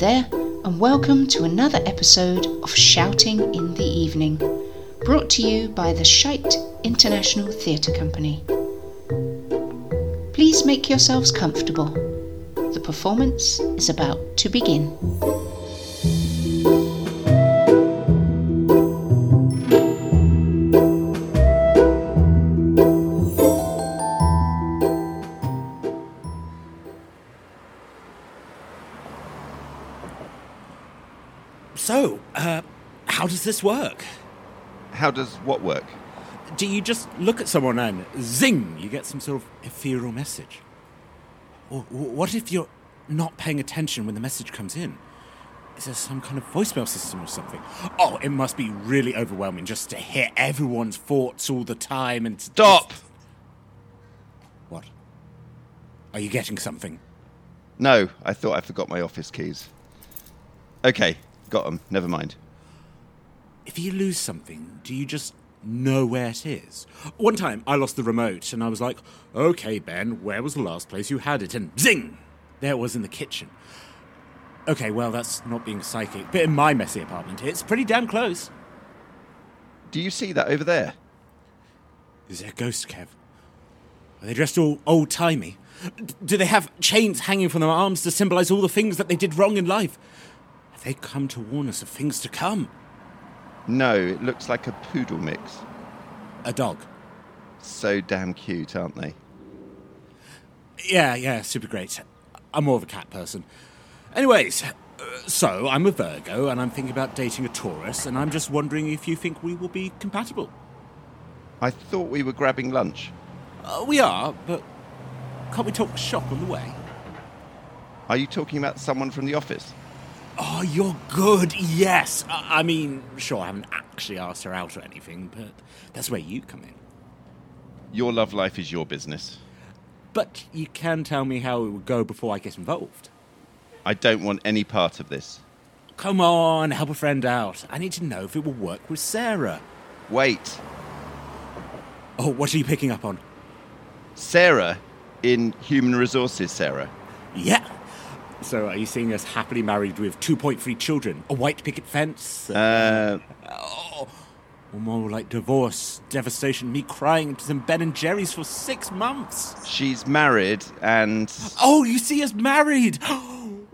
there, and welcome to another episode of Shouting in the Evening, brought to you by the Scheidt International Theatre Company. Please make yourselves comfortable. The performance is about to begin. How does this work? How does what work? Do you just look at someone and zing, you get some sort of ethereal message? Or what if you're not paying attention when the message comes in? Is there some kind of voicemail system or something? Oh, it must be really overwhelming just to hear everyone's thoughts all the time and... Stop! What? Are you getting something? No, I thought I forgot my office keys. Okay, got them, never mind. If you lose something, do you just know where it is? One time, I lost the remote, and I was like, okay, Ben, where was the last place you had it? And zing! There it was in the kitchen. Okay, well, that's not being psychic, but in my messy apartment, it's pretty damn close. Do you see that over there? Is it a ghost, Kev? Are they dressed all old-timey? Do they have chains hanging from their arms to symbolise all the things that they did wrong in life? Have they come to warn us of things to come? No, it looks like a poodle mix. A dog. So damn cute, aren't they? Yeah, super great. I'm more of a cat person. Anyways, so I'm a Virgo and I'm thinking about dating a Taurus and I'm just wondering if you think we will be compatible. I thought we were grabbing lunch. We are, but can't we talk shop on the way? Are you talking about someone from the office? Oh, you're good, yes. I mean, sure, I haven't actually asked her out or anything, but that's where you come in. Your love life is your business. But you can tell me how it would go before I get involved. I don't want any part of this. Come on, help a friend out. I need to know if it will work with Sarah. Wait. Oh, what are you picking up on? Sarah in Human Resources, Sarah. Yeah. So are you seeing us happily married with 2.3 children? A white picket fence? Or more like divorce, devastation, me crying to some Ben and Jerry's for 6 months. She's married and... Oh, you see us married!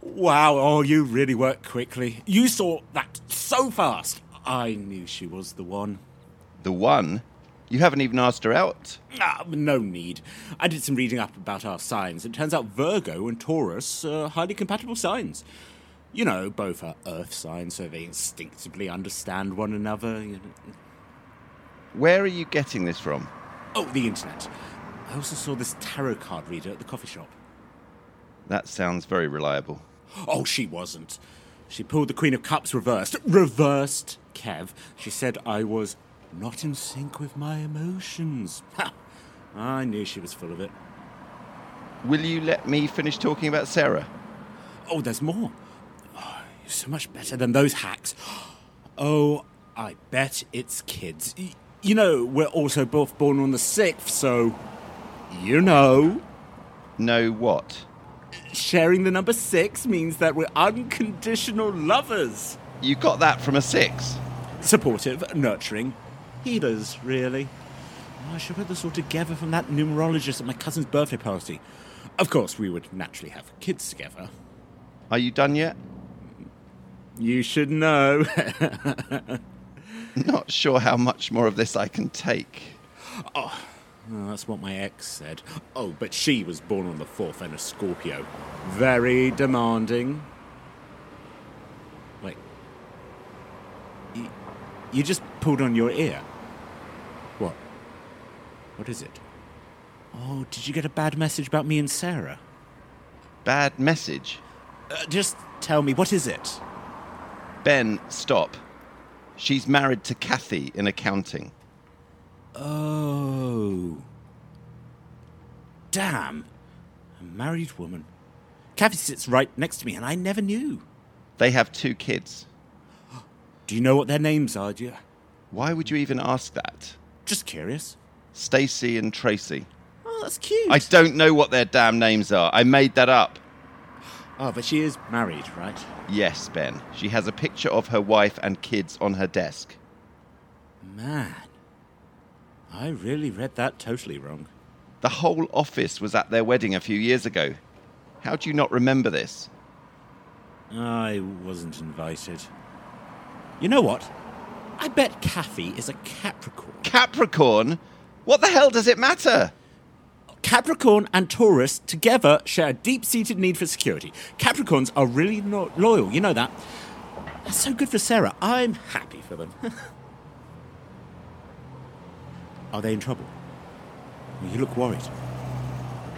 Wow, oh, you really work quickly. You saw that so fast. I knew she was the one. The one? You haven't even asked her out? No need. I did some reading up about our signs. It turns out Virgo and Taurus are highly compatible signs. You know, both are Earth signs, so they instinctively understand one another. You know. Where are you getting this from? Oh, the internet. I also saw this tarot card reader at the coffee shop. That sounds very reliable. Oh, she wasn't. She pulled the Queen of Cups reversed. Reversed, Kev. She said I was... not in sync with my emotions. Ha! I knew she was full of it. Will you let me finish talking about Sarah? Oh, there's more. Oh, you're so much better than those hacks. Oh, I bet it's kids. You know, we're also both born on the 6th, so... you know. Know what? Sharing the number 6 means that we're unconditional lovers. You got that from a 6? Supportive, nurturing... healers, really. I should put this all together from that numerologist at my cousin's birthday party. Of course, we would naturally have kids together. Are you done yet? You should know. Not sure how much more of this I can take. Oh, that's what my ex said. Oh, but she was born on the 4th and a Scorpio. Very demanding. Wait. You just pulled on your ear. What? What is it? Oh, did you get a bad message about me and Sarah? Bad message? Just tell me, what is it? Ben, stop. She's married to Kathy in accounting. Oh. Damn. A married woman. Kathy sits right next to me and I never knew. They have 2 kids. Do you know what their names are, do you? Why would you even ask that? Just curious. Stacy and Tracy. Oh, that's cute. I don't know what their damn names are. I made that up. Oh, but she is married, right? Yes, Ben. She has a picture of her wife and kids on her desk. Man, I really read that totally wrong. The whole office was at their wedding a few years ago. How do you not remember this? I wasn't invited. You know what? I bet Kathy is a Capricorn. Capricorn? What the hell does it matter? Capricorn and Taurus together share a deep-seated need for security. Capricorns are really loyal, you know that. That's so good for Sarah. I'm happy for them. Are they in trouble? You look worried.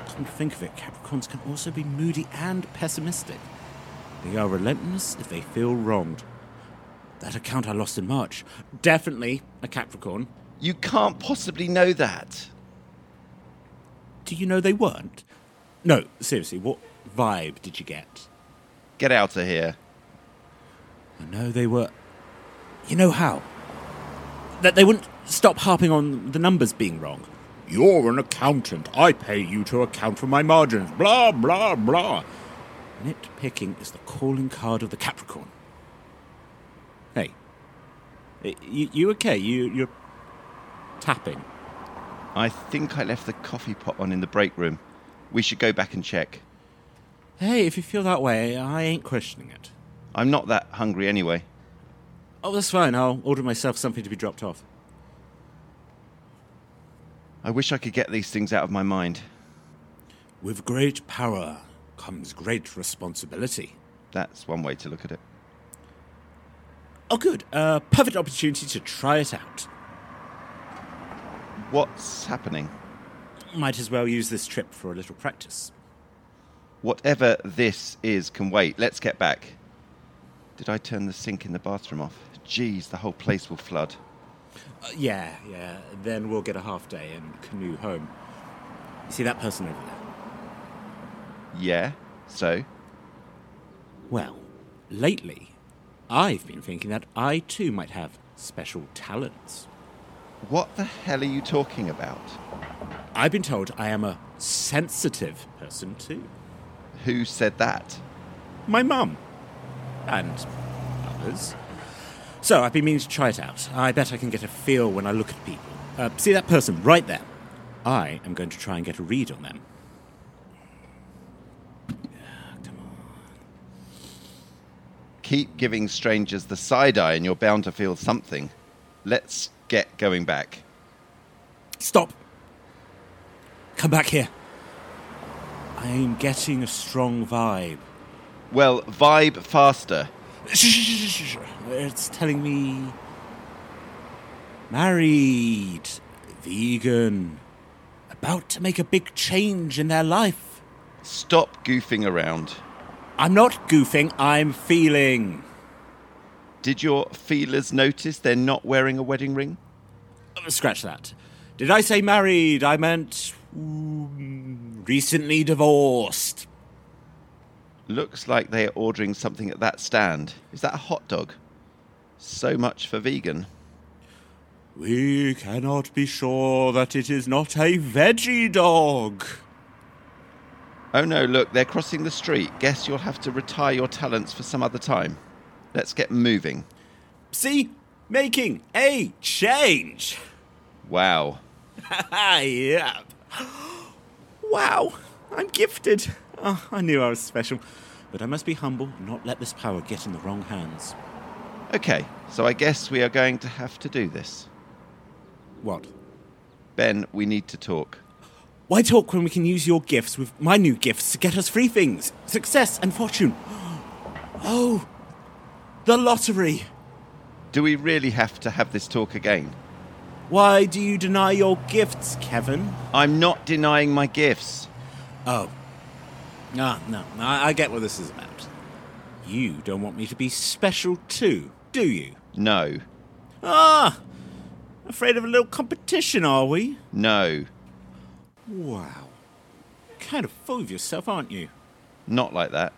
Come to think of it, Capricorns can also be moody and pessimistic. They are relentless if they feel wronged. That account I lost in March. Definitely a Capricorn. You can't possibly know that. Do you know they weren't? No, seriously, what vibe did you get? Get out of here. No, they were... You know how? That they wouldn't stop harping on the numbers being wrong. You're an accountant. I pay you to account for my margins. Blah, blah, blah. Nitpicking is the calling card of the Capricorn. Hey, you okay? You're tapping. I think I left the coffee pot on in the break room. We should go back and check. Hey, if you feel that way, I ain't questioning it. I'm not that hungry anyway. Oh, that's fine. I'll order myself something to be dropped off. I wish I could get these things out of my mind. With great power comes great responsibility. That's one way to look at it. Oh, good. Perfect opportunity to try it out. What's happening? Might as well use this trip for a little practice. Whatever this is can wait. Let's get back. Did I turn the sink in the bathroom off? Jeez, the whole place will flood. Yeah. Then we'll get a half day and canoe home. You see that person over there? Yeah, so? Well, lately, I've been thinking that I too might have special talents. What the hell are you talking about? I've been told I am a sensitive person too. Who said that? My mum. And others. So I've been meaning to try it out. I bet I can get a feel when I look at people. See that person right there? I am going to try and get a read on them. Come on. Keep giving strangers the side eye and you're bound to feel something. Let's get going back. Stop. Come back here. I am getting a strong vibe. Well, vibe faster. Shh. It's telling me... Married. Vegan. About to make a big change in their life. Stop goofing around. I'm not goofing, I'm feeling. Did your feelers notice they're not wearing a wedding ring? Scratch that. Did I say married? I meant... recently divorced. Looks like they are ordering something at that stand. Is that a hot dog? So much for vegan. We cannot be sure that it is not a veggie dog. Oh no, look, they're crossing the street. Guess you'll have to retire your talents for some other time. Let's get moving. See? Making a change. Wow. Yeah. Wow, I'm gifted. Oh, I knew I was special, but I must be humble and not let this power get in the wrong hands. Okay, so I guess we are going to have to do this. What? Ben, we need to talk. Why talk when we can use your gifts with my new gifts to get us free things? Success and fortune. Oh, the lottery. Do we really have to have this talk again? Why do you deny your gifts, Kevin? I'm not denying my gifts. Oh. No, I get what this is about. You don't want me to be special too, do you? No. Ah! Afraid of a little competition, are we? No. Wow. You're kind of full of yourself, aren't you? Not like that.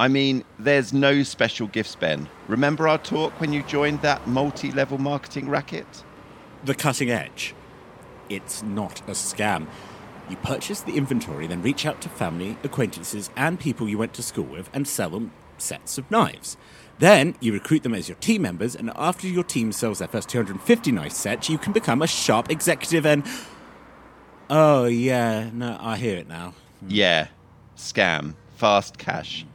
I mean, there's no special gifts, Ben. Remember our talk when you joined that multi-level marketing racket? The cutting edge. It's not a scam. You purchase the inventory, then reach out to family, acquaintances, and people you went to school with and sell them sets of knives. Then you recruit them as your team members, and after your team sells their first 250 knife sets, you can become a sharp executive and... Oh, yeah, no, I hear it now. Yeah, scam, fast cash.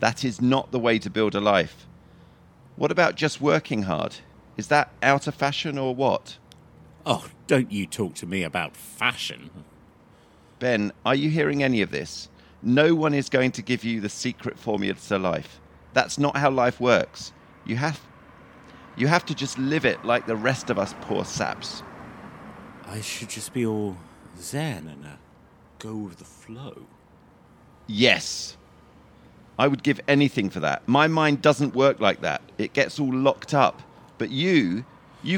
That is not the way to build a life. What about just working hard? Is that out of fashion or what? Oh, don't you talk to me about fashion. Ben, are you hearing any of this? No one is going to give you the secret formula to life. That's not how life works. You have to just live it like the rest of us poor saps. I should just be all zen and go with the flow. Yes. I would give anything for that. My mind doesn't work like that. It gets all locked up. But you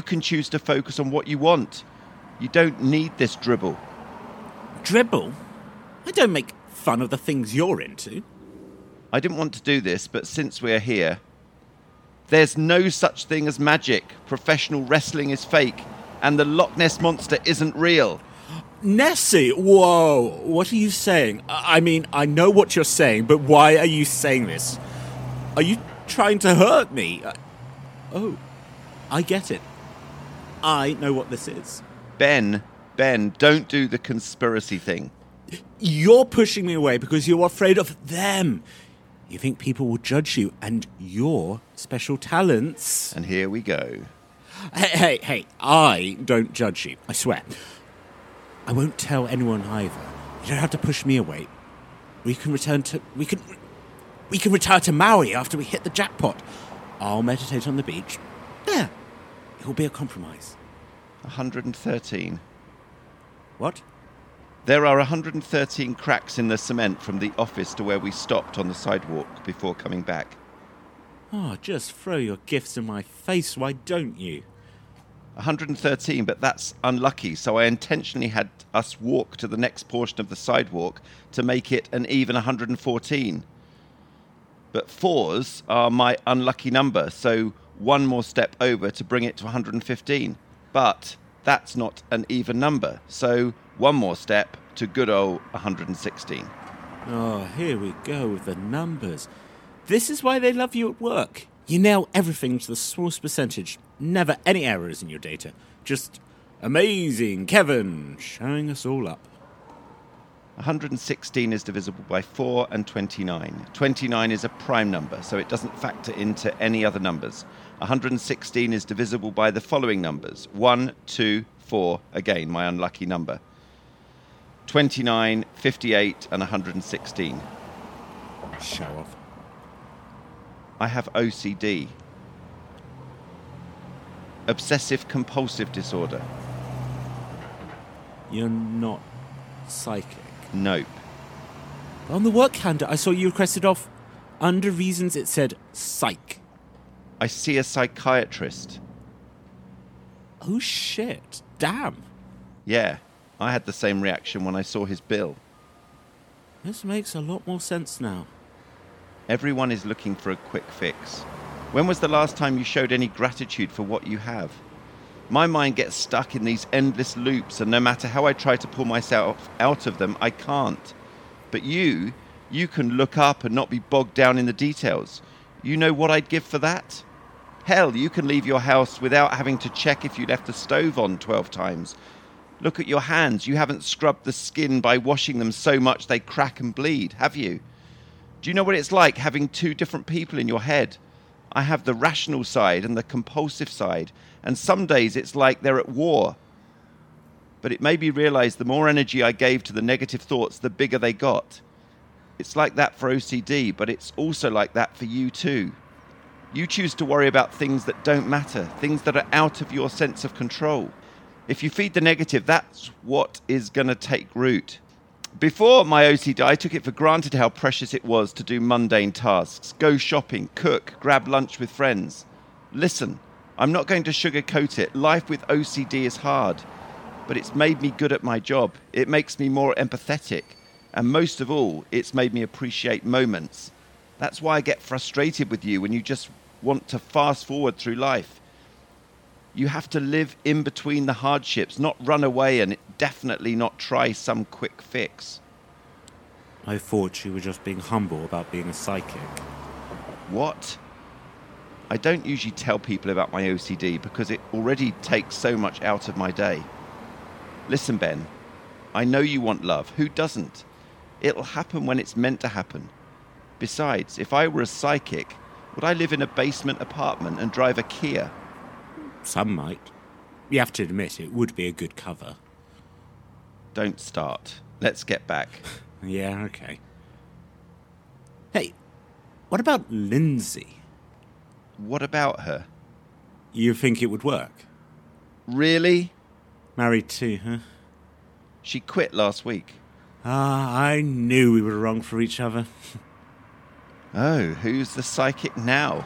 can choose to focus on what you want. You don't need this dribble. Dribble? I don't make fun of the things you're into. I didn't want to do this, but since we're here... There's no such thing as magic. Professional wrestling is fake, and the Loch Ness Monster isn't real. Nessie, whoa, what are you saying? I mean, I know what you're saying, but why are you saying this? Are you trying to hurt me? Oh, I get it. I know what this is. Ben, don't do the conspiracy thing. You're pushing me away because you're afraid of them. You think people will judge you and your special talents. And here we go. Hey, I don't judge you, I swear. I won't tell anyone either. You don't have to push me away. We can retire to Maui after we hit the jackpot. I'll meditate on the beach. There. It will be a compromise. 113. What? There are 113 cracks in the cement from the office to where we stopped on the sidewalk before coming back. Oh, just throw your gifts in my face, why don't you? 113, but that's unlucky, so I intentionally had us walk to the next portion of the sidewalk to make it an even 114. But 4s are my unlucky number, so one more step over to bring it to 115. But that's not an even number, so one more step to good old 116. Oh, here we go with the numbers. This is why they love you at work. You nail everything to the smallest percentage. Never any errors in your data. Just amazing, Kevin, showing us all up. 116 is divisible by 4 and 29. 29 is a prime number, so it doesn't factor into any other numbers. 116 is divisible by the following numbers. 1, 2, 4, again, my unlucky number. 29, 58, and 116. Show off. I have OCD. Obsessive compulsive disorder. You're not psychic? Nope. On the work calendar, I saw you requested off. Under reasons, it said psych. I see a psychiatrist. Oh, shit. Damn. Yeah, I had the same reaction when I saw his bill. This makes a lot more sense now. Everyone is looking for a quick fix. When was the last time you showed any gratitude for what you have? My mind gets stuck in these endless loops, and no matter how I try to pull myself out of them, I can't. But you can look up and not be bogged down in the details. You know what I'd give for that? Hell, you can leave your house without having to check if you left the stove on 12 times. Look at your hands. You haven't scrubbed the skin by washing them so much they crack and bleed, have you? Do you know what it's like having two different people in your head? I have the rational side and the compulsive side, and some days it's like they're at war. But it made me realize the more energy I gave to the negative thoughts, the bigger they got. It's like that for OCD, but it's also like that for you too. You choose to worry about things that don't matter, things that are out of your sense of control. If you feed the negative, that's what is going to take root. Before my OCD, I took it for granted how precious it was to do mundane tasks, go shopping, cook, grab lunch with friends. Listen, I'm not going to sugarcoat it. Life with OCD is hard, but it's made me good at my job. It makes me more empathetic. And most of all, it's made me appreciate moments. That's why I get frustrated with you when you just want to fast forward through life. You have to live in between the hardships, not run away, and definitely not try some quick fix. I thought you were just being humble about being a psychic. What? I don't usually tell people about my OCD because it already takes so much out of my day. Listen, Ben, I know you want love. Who doesn't? It'll happen when it's meant to happen. Besides, if I were a psychic, would I live in a basement apartment and drive a Kia? Some might. You have to admit, it would be a good cover. Don't start. Let's get back. Yeah, okay. Hey, what about Lindsay? What about her? You think it would work? Really? Married to her? She quit last week. Ah, I knew we were wrong for each other. Oh, who's the psychic now?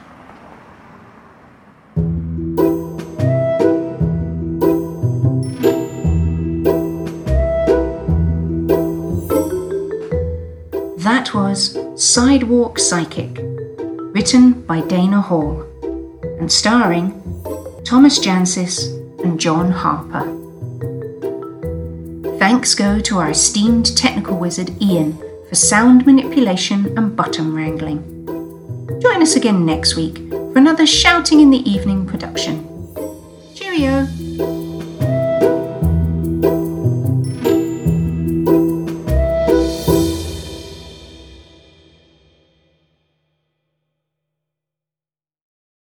That was Sidewalk Psychic, written by Dana Hall, and starring Thomas Jancis and John Harper. Thanks go to our esteemed technical wizard Ian for sound manipulation and button wrangling. Join us again next week for another Shouting in the Evening production. Cheerio!